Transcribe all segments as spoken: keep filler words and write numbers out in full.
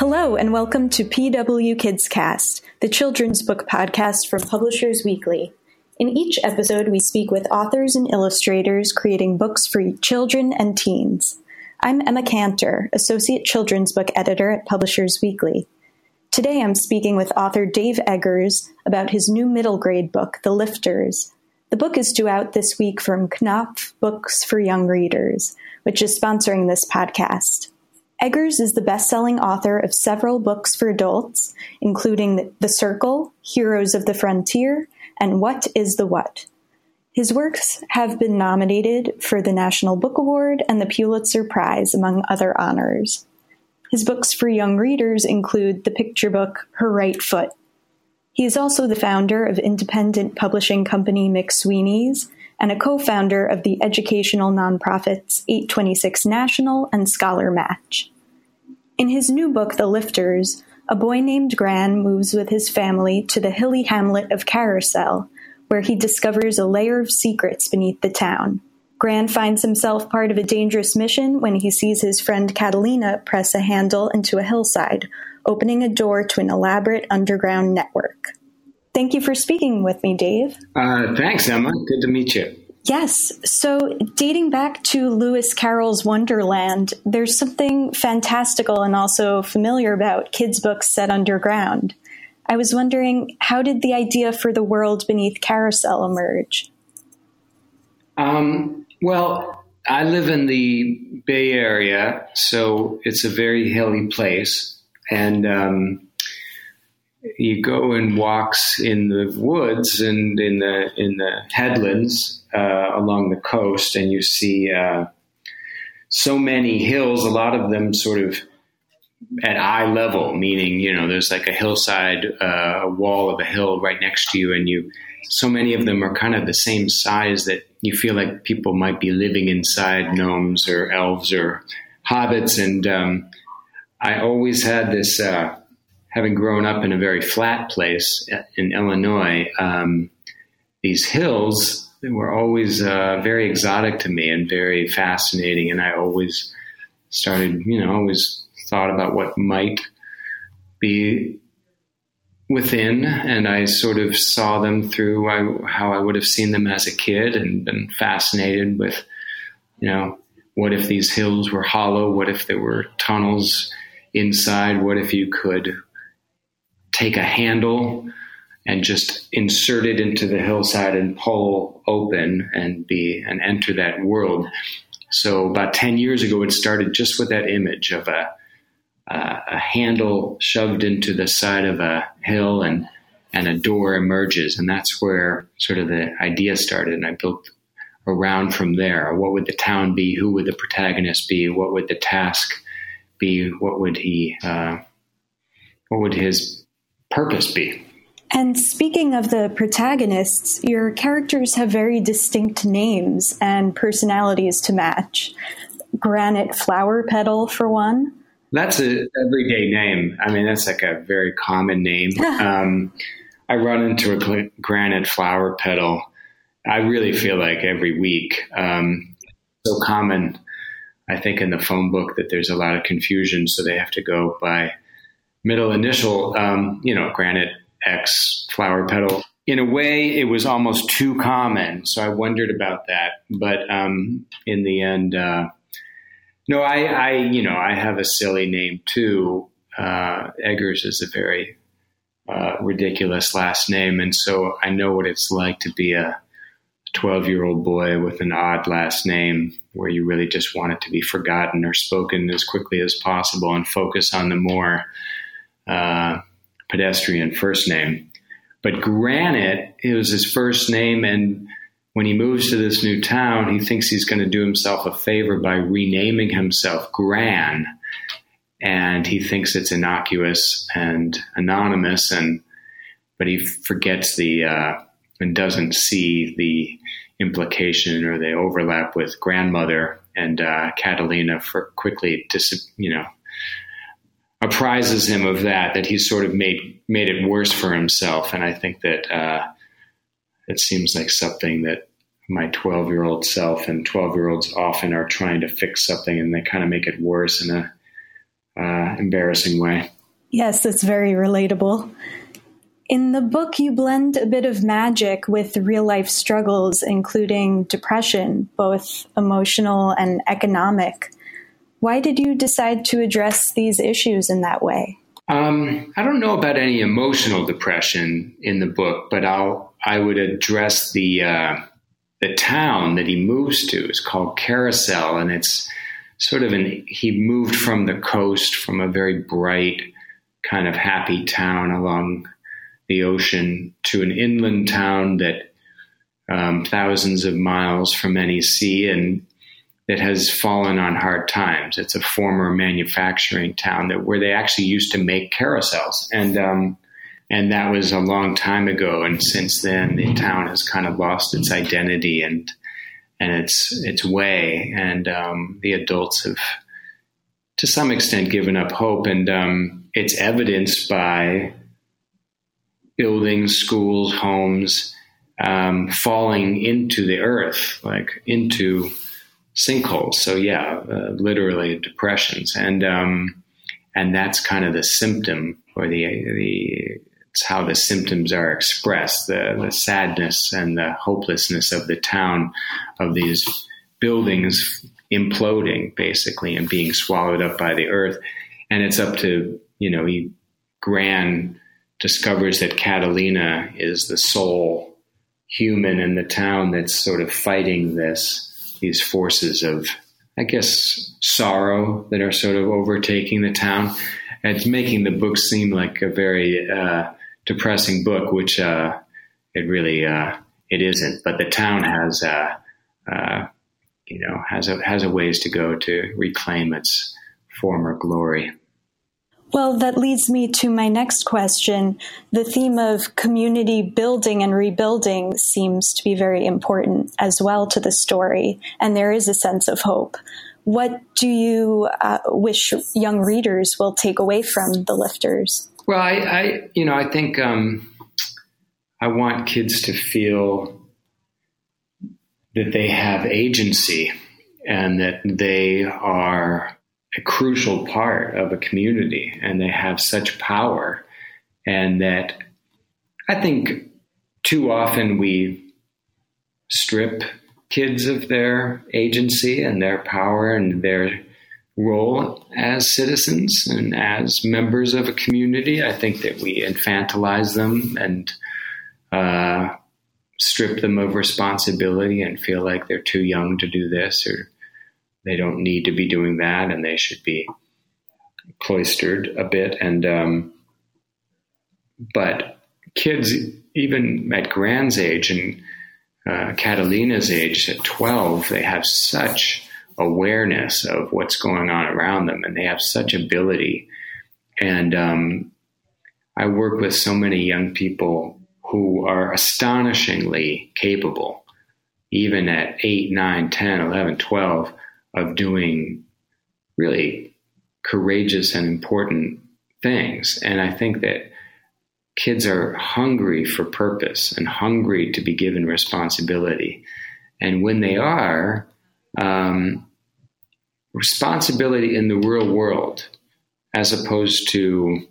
Hello, and welcome to P W KidsCast, the children's book podcast from Publishers Weekly. In each episode, we speak with authors and illustrators creating books for children and teens. I'm Emma Cantor, Associate Children's Book Editor at Publishers Weekly. Today, I'm speaking with author Dave Eggers about his new middle grade book, The Lifters. The book is due out this week from Knopf Books for Young Readers, which is sponsoring this podcast. Eggers is the best-selling author of several books for adults, including The Circle, Heroes of the Frontier, and What is the What? His works have been nominated for the National Book Award and the Pulitzer Prize, among other honors. His books for young readers include the picture book Her Right Foot. He is also the founder of independent publishing company McSweeney's and a co-founder of the educational nonprofits eight twenty-six National and ScholarMatch. In his new book, The Lifters, a boy named Gran moves with his family to the hilly hamlet of Carousel, where he discovers a layer of secrets beneath the town. Gran finds himself part of a dangerous mission when he sees his friend Catalina press a handle into a hillside, opening a door to an elaborate underground network. Thank you for speaking with me, Dave. Uh, thanks, Emma. Good to meet you. Yes. So dating back to Lewis Carroll's Wonderland, there's something fantastical and also familiar about kids' books set underground. I was wondering, how did the idea for the world beneath Carousel emerge? Um, well, I live in the Bay Area, so it's a very hilly place. And um, you go and walks in the woods and in the in the headlands uh, along the coast, and you see uh, so many hills. A lot of them sort of at eye level, meaning you know there's like a hillside, uh, a wall of a hill right next to you, and you. So many of them are kind of the same size that you feel like people might be living inside, gnomes or elves or hobbits, and. Um, I always had this, uh, having grown up in a very flat place in Illinois, um, these hills they were always uh, very exotic to me and very fascinating. And I always started, you know, always thought about what might be within. And I sort of saw them through I, how I would have seen them as a kid and been fascinated with, you know, what if these hills were hollow? What if there were tunnels inside? What if you could take a handle and just insert it into the hillside and pull open and be and enter that world? So about ten years ago, it started just with that image of a uh, a handle shoved into the side of a hill and and a door emerges, and that's where sort of the idea started. And I built around from there. What would the town be? Who would the protagonist be? What would the task be? What would he, uh, what would his purpose be? And speaking of the protagonists, your characters have very distinct names and personalities to match. Granite Flower Petal, for one. That's an everyday name. I mean, that's like a very common name. um, I run into a gl- Granite Flower Petal. I really feel like every week, um, so common. I think in the phone book that there's a lot of confusion, so they have to go by middle initial, um, you know, Granite X Flower Petal. In a way, it was almost too common, so I wondered about that. But um, in the end, uh, no, I, I, you know, I have a silly name too. Uh, Eggers is a very uh, ridiculous last name, and so I know what it's like to be a twelve-year-old boy with an odd last name where you really just want it to be forgotten or spoken as quickly as possible and focus on the more uh, pedestrian first name. But Granite, it was his first name, and when he moves to this new town, he thinks he's going to do himself a favor by renaming himself Gran, and he thinks it's innocuous and anonymous, and but he forgets the... Uh, and doesn't see the implication or the overlap with grandmother, and uh, Catalina for quickly, dis- you know, apprises him of that, that he's sort of made made it worse for himself. And I think that uh, it seems like something that my twelve-year-old self and twelve-year-olds often are trying to fix something and they kind of make it worse. And uh, uh, embarrassing way. Yes, it's very relatable. In the book, you blend a bit of magic with real-life struggles, including depression, both emotional and economic. Why did you decide to address these issues in that way? Um, I don't know about any emotional depression in the book, but I'll I would address the uh, the town that he moves to. It's called Carousel, and it's sort of an he moved from the coast, from a very bright kind of happy town along the ocean, to an inland town that um, thousands of miles from any sea, and that has fallen on hard times. It's a former manufacturing town that where they actually used to make carousels, and um, and that was a long time ago. And since then, the town has kind of lost its identity and and its its way. And um, the adults have, to some extent, given up hope. And um, it's evidenced by buildings, schools, homes, um, falling into the earth, like into sinkholes. So yeah, uh, literally depressions. And, um, and that's kind of the symptom, or the, the, it's how the symptoms are expressed, the, the sadness and the hopelessness of the town, of these buildings imploding basically and being swallowed up by the earth. And it's up to, you know, he, Gran discovers that Catalina is the sole human in the town that's sort of fighting this, these forces of, I guess, sorrow that are sort of overtaking the town. And it's making the book seem like a very uh, depressing book, which uh, it really uh, it isn't. But the town has, uh, uh, you know, has a, has a ways to go to reclaim its former glory. Well, that leads me to my next question. The theme of community building and rebuilding seems to be very important as well to the story, and there is a sense of hope. What do you uh, wish young readers will take away from The Lifters? Well, I, I you know, I think um, I want kids to feel that they have agency and that they are a crucial part of a community and they have such power, and that I think too often we strip kids of their agency and their power and their role as citizens and as members of a community. I think that we infantilize them and uh, strip them of responsibility and feel like they're too young to do this, or they don't need to be doing that, and they should be cloistered a bit. And um, but kids, even at Gran's age and uh, Catalina's age, at twelve, they have such awareness of what's going on around them, and they have such ability. And um, I work with so many young people who are astonishingly capable, even at eight, nine, ten, eleven, twelve, of doing really courageous and important things. And I think that kids are hungry for purpose and hungry to be given responsibility. And when they are, um, responsibility in the real world, as opposed to,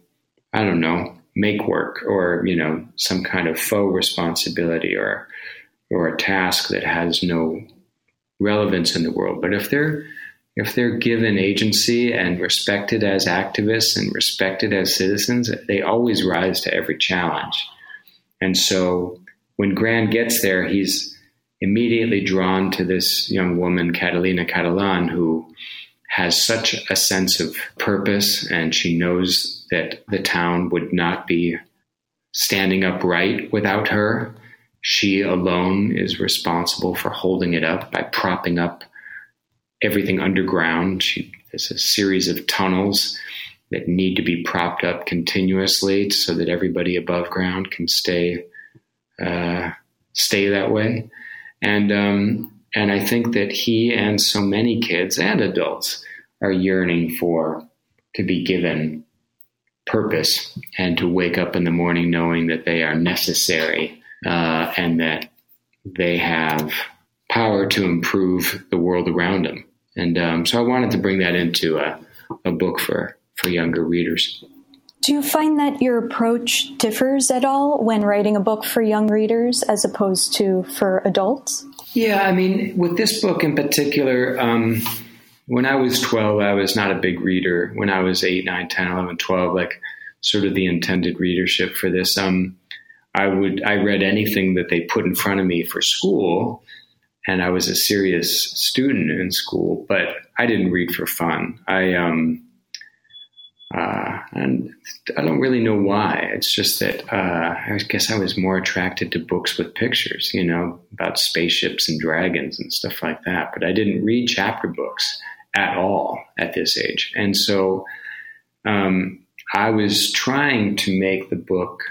I don't know, make work or, you know, some kind of faux responsibility or, or a task that has no relevance in the world. But if they're if they're given agency and respected as activists and respected as citizens, they always rise to every challenge. And so when Gran gets there, he's immediately drawn to this young woman, Catalina Catalan, who has such a sense of purpose, and she knows that the town would not be standing upright without her. She alone is responsible for holding it up by propping up everything underground. She, there's a series of tunnels that need to be propped up continuously so that everybody above ground can stay uh, stay that way. And um, and I think that he and so many kids and adults are yearning for to be given purpose and to wake up in the morning knowing that they are necessary. Uh, and that they have power to improve the world around them. And um, so I wanted to bring that into a, a book for, for younger readers. Do you find that your approach differs at all when writing a book for young readers as opposed to for adults? Yeah, I mean, with this book in particular, um, when I was twelve, I was not a big reader. When I was eight, nine, ten, eleven, twelve, like sort of the intended readership for this, um, I would I read anything that they put in front of me for school, and I was a serious student in school, but I didn't read for fun. I um, uh, and I don't really know why. It's just that uh, I guess I was more attracted to books with pictures, you know, about spaceships and dragons and stuff like that. But I didn't read chapter books at all at this age, and so um, I was trying to make the book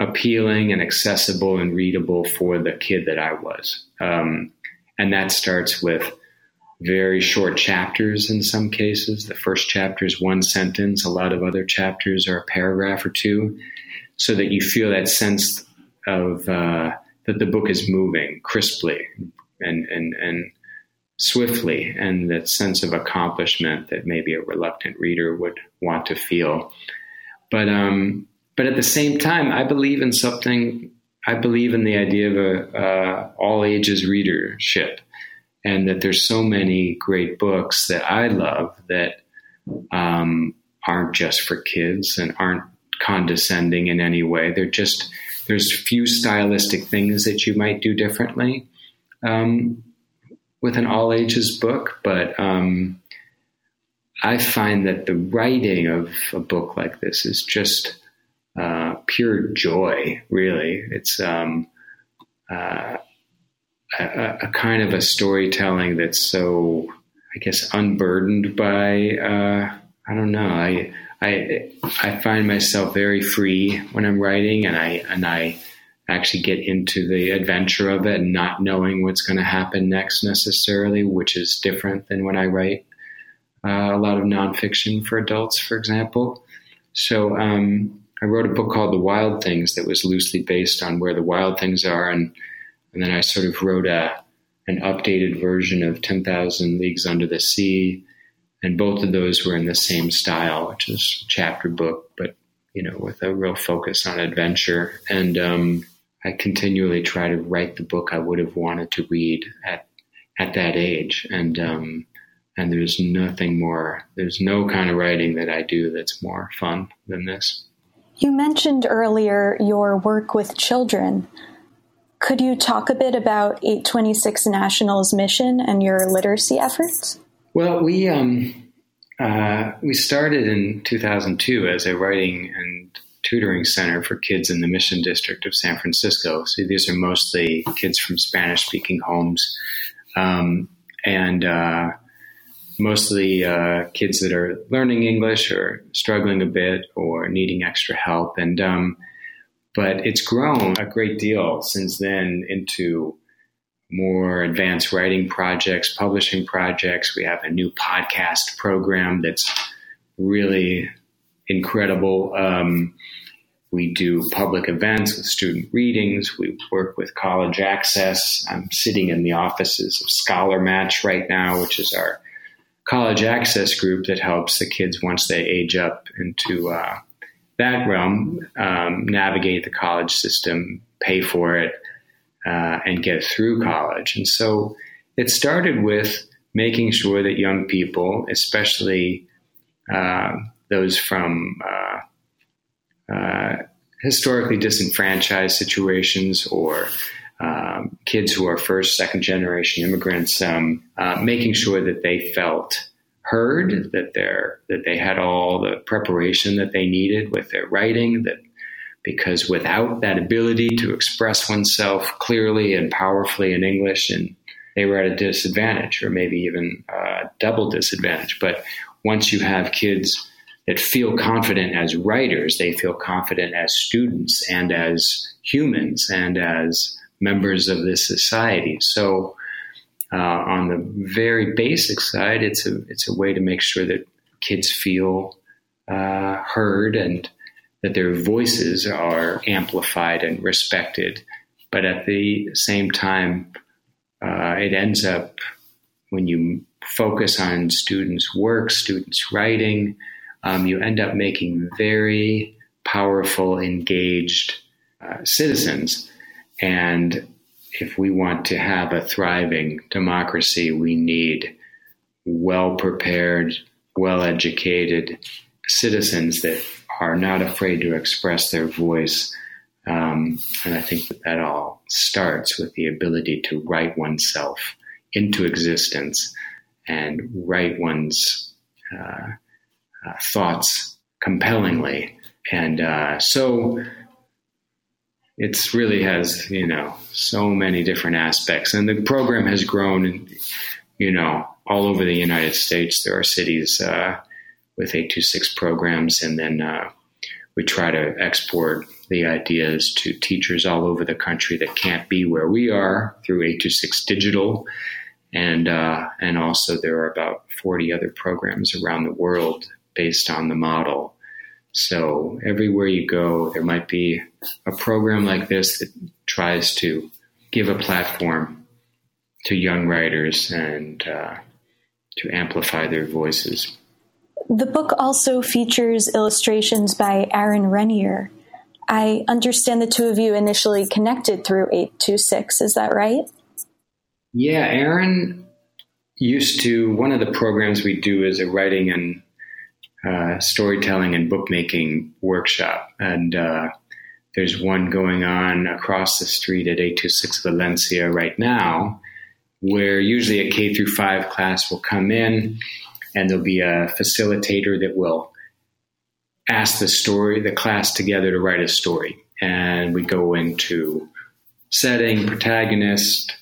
appealing and accessible and readable for the kid that I was. Um, and that starts with very short chapters in some cases. The first chapter is one sentence. A lot of other chapters are a paragraph or two, so that you feel that sense of uh, that the book is moving crisply and, and, and swiftly, and that sense of accomplishment that maybe a reluctant reader would want to feel. But, um, But at the same time, I believe in something. I believe in the idea of a uh, all ages readership, and that there's so many great books that I love that um, aren't just for kids and aren't condescending in any way. They're just there's few stylistic things that you might do differently um, with an all ages book, but. Um, I find that the writing of a book like this is just. Uh, pure joy, really. It's um, uh, a, a kind of a storytelling that's so, I guess, unburdened by. Uh, I don't know. I I I find myself very free when I'm writing, and I and I actually get into the adventure of it, and not knowing what's going to happen next necessarily, which is different than when I write uh, a lot of nonfiction for adults, for example. So. Um, I wrote a book called The Wild Things that was loosely based on Where the Wild Things Are. And, and then I sort of wrote a, an updated version of ten thousand Leagues Under the Sea. And both of those were in the same style, which is chapter book, but, you know, with a real focus on adventure. And um, I continually try to write the book I would have wanted to read at, at that age. And, um, and there's nothing more, there's no kind of writing that I do that's more fun than this. You mentioned earlier your work with children. Could you talk a bit about eight twenty-six National's mission and your literacy efforts? Well, we um, uh, we started in two thousand two as a writing and tutoring center for kids in the Mission District of San Francisco. So these are mostly kids from Spanish-speaking homes, um, and uh, mostly uh, kids that are learning English or struggling a bit or needing extra help. And um, but it's grown a great deal since then into more advanced writing projects, publishing projects. We have a new podcast program that's really incredible. Um, we do public events with student readings. We work with college access. I'm sitting in the offices of ScholarMatch right now, which is our college access group that helps the kids once they age up into uh, that realm, um, navigate the college system, pay for it, uh, and get through college. And so it started with making sure that young people, especially uh, those from uh, uh, historically disenfranchised situations or Um, kids who are first, second generation immigrants, um, uh, making sure that they felt heard, that they're, that they had all the preparation that they needed with their writing, that because without that ability to express oneself clearly and powerfully in English, and they were at a disadvantage or maybe even a uh, double disadvantage. But once you have kids that feel confident as writers, they feel confident as students and as humans and as members of this society. So uh, on the very basic side, it's a it's a way to make sure that kids feel uh, heard and that their voices are amplified and respected. But at the same time, uh, it ends up when you focus on students' work, students' writing, um, you end up making very powerful, engaged uh, citizens. And if we want to have a thriving democracy, we need well-prepared, well-educated citizens that are not afraid to express their voice. Um, and I think that, that all starts with the ability to write oneself into existence and write one's uh, uh, thoughts compellingly. And uh, so it's really has, you know, so many different aspects. And the program has grown, you know, all over the United States. There are cities uh, with eight two six programs, and then uh, we try to export the ideas to teachers all over the country that can't be where we are through eight two six Digital. And uh, and also there are about forty other programs around the world based on the model. So everywhere you go, there might be a program like this that tries to give a platform to young writers and uh, to amplify their voices. The book also features illustrations by Aaron Renier. I understand the two of you initially connected through eight two six. Is that right? Yeah, Aaron used to, one of the programs we do is a writing and uh, storytelling and bookmaking workshop. And uh, there's one going on across the street at eight two six Valencia right now, where usually a K through five class will come in and there'll be a facilitator that will ask the story, the class together to write a story. And we go into setting, protagonist,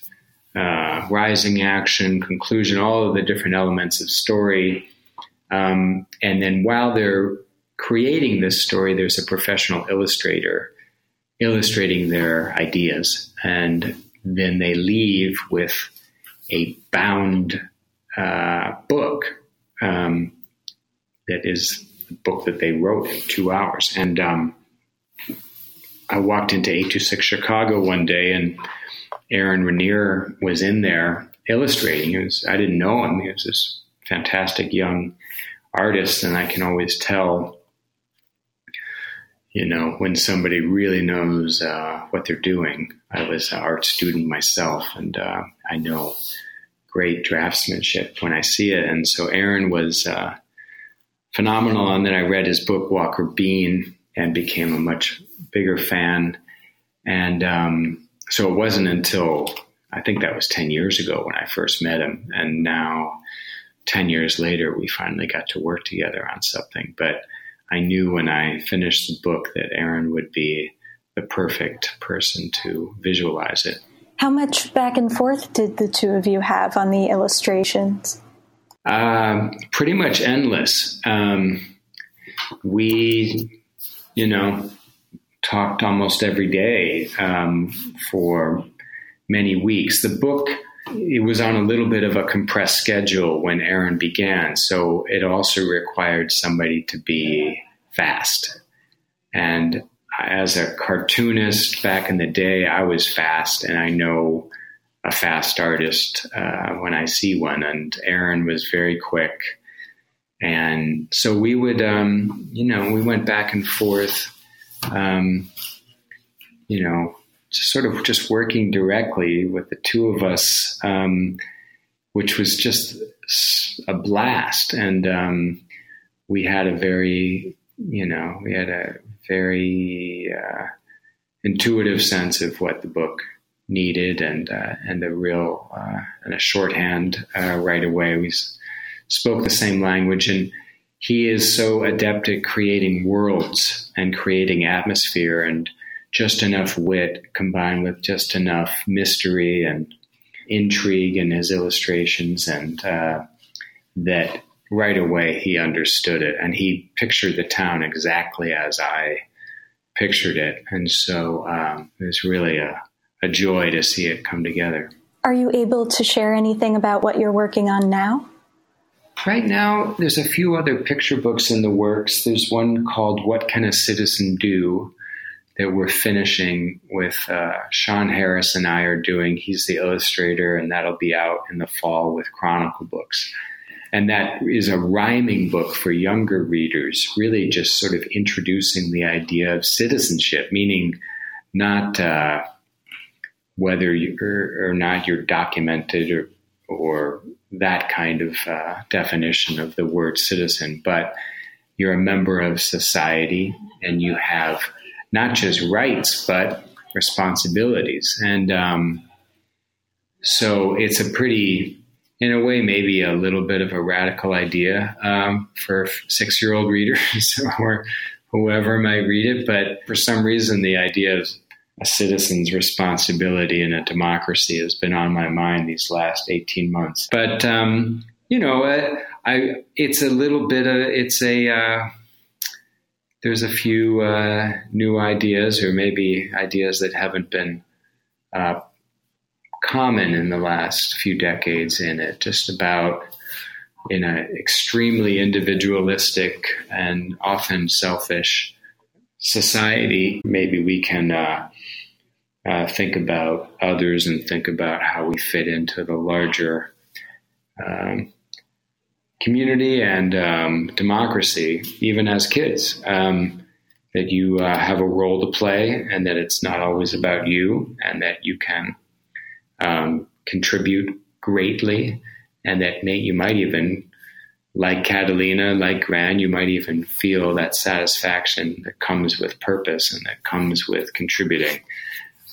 uh, rising action, conclusion, all of the different elements of story. Um, and then while they're creating this story, there's a professional illustrator illustrating their ideas. And then they leave with a bound uh, book um, that is the book that they wrote in two hours. And um, I walked into eight two six Chicago one day, and Aaron Renier was in there illustrating. It was, I didn't know him. He was this fantastic young artist, and I can always tell, you know, when somebody really knows uh, what they're doing. I was an art student myself, and uh, I know great draftsmanship when I see it. And so Aaron was uh, phenomenal. And then I read his book, Walker Bean, and became a much bigger fan. And um, so it wasn't until, I think that was ten years ago when I first met him. And now ten years later, we finally got to work together on something. But I knew when I finished the book that Aaron would be the perfect person to visualize it. How much back and forth did the two of you have on the illustrations? Um, pretty much endless. Um, we, you know, talked almost every day um, for many weeks. The book, it was on a little bit of a compressed schedule when Aaron began, so it also required somebody to be fast. And as a cartoonist back in the day, I was fast, and I know a fast artist uh, when I see one. And Aaron was very quick. And so we would, um, you know, we went back and forth, um, you know, just sort of just working directly with the two of us, um, which was just a blast. And um, we had a very, you know, we had a very uh, intuitive sense of what the book needed, and uh, and the real uh, and a shorthand uh, right away. We s- spoke the same language, and he is so adept at creating worlds and creating atmosphere, and just enough wit combined with just enough mystery and intrigue in his illustrations, and uh, that right away he understood it, and he pictured the town exactly as I pictured it. And so um, it was really a, a joy to see it come together. Are you able to share anything about what you're working on now? Right now, there's a few other picture books in the works. There's one called What Can a Citizen Do? That we're finishing with uh, Sean Harris and I are doing. He's the illustrator, and that'll be out in the fall with Chronicle Books. And that is a rhyming book for younger readers, really just sort of introducing the idea of citizenship, meaning not uh, whether you're, or not you're documented or, or that kind of uh, definition of the word citizen, but you're a member of society and you have not just rights, but responsibilities. And um, so it's a pretty, in a way, maybe a little bit of a radical idea um, for six-year-old readers or whoever might read it. But for some reason, the idea of a citizen's responsibility in a democracy has been on my mind these last eighteen months. But, um, you know, I, I, it's a little bit of, it's a, uh, there's a few uh, new ideas or maybe ideas that haven't been uh, common in the last few decades in it, just about in an extremely individualistic and often selfish society. Maybe we can uh, uh, think about others and think about how we fit into the larger um, community and um, democracy, even as kids, um, that you uh, have a role to play and that it's not always about you and that you can um, contribute greatly and that may, you might even, like Catalina, like Gran, you might even feel that satisfaction that comes with purpose and that comes with contributing.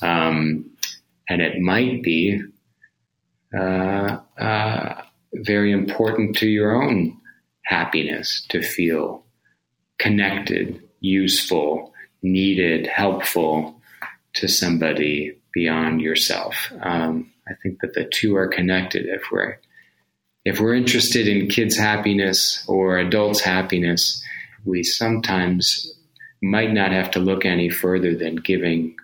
Um, and it might be uh, uh, very important to your own happiness to feel connected, useful, needed, helpful to somebody beyond yourself. Um, I think that the two are connected if we're If we're interested in kids' happiness or adults' happiness, we sometimes might not have to look any further than giving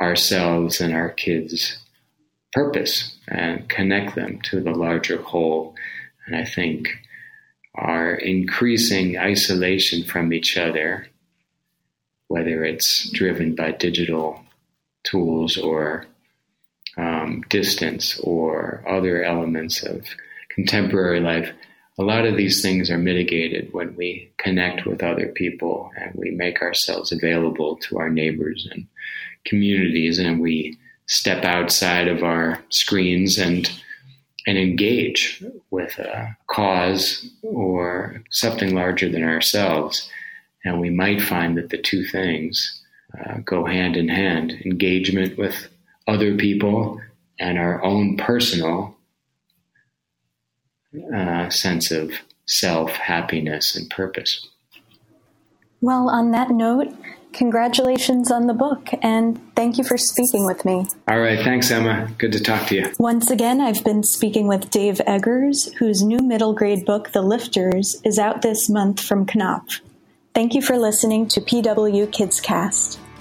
ourselves and our kids purpose and connect them to the larger whole. And I think our increasing isolation from each other, whether it's driven by digital tools or um, distance or other elements of contemporary life, a lot of these things are mitigated when we connect with other people and we make ourselves available to our neighbors and communities and we step outside of our screens and and engage with a cause or something larger than ourselves. And we might find that the two things uh, go hand in hand, engagement with other people and our own personal Uh, sense of self, happiness, and purpose. Well, on that note, congratulations on the book, and thank you for speaking with me. All right. Thanks, Emma. Good to talk to you. Once again, I've been speaking with Dave Eggers, whose new middle grade book, The Lifters, is out this month from Knopf. Thank you for listening to P W KidsCast.